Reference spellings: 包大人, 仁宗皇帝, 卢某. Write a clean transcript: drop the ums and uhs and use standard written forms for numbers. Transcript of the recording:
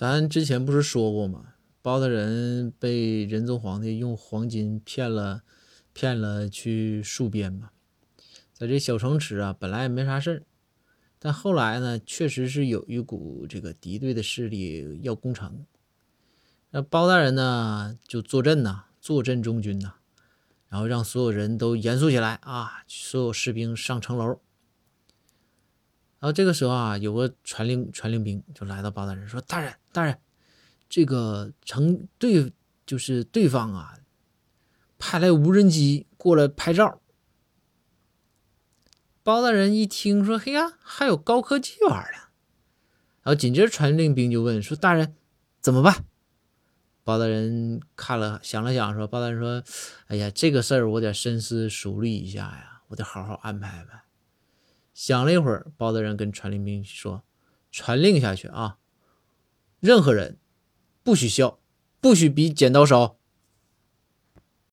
咱之前不是说过吗？包大人被仁宗皇帝用黄金骗了去戍边嘛，在这小城池啊，本来也没啥事儿，但后来呢，确实是有一股这个敌对的势力要攻城。那包大人呢，就坐镇中军呐，然后让所有人都严肃起来啊，所有士兵上城楼。然后这个时候啊，有个传令兵就来到包大人说：“大人，这个对方啊，派来无人机过来拍照。”包大人一听说，嘿呀，还有高科技玩的。然后紧接着传令兵就问说：“大人，怎么办？”包大人想了想说：“包大人说，哎呀，这个事儿我得深思熟虑一下呀，我得好好安排安排。”想了一会儿，包大人跟传令兵说：“传令下去啊，任何人不许笑，不许比剪刀手。”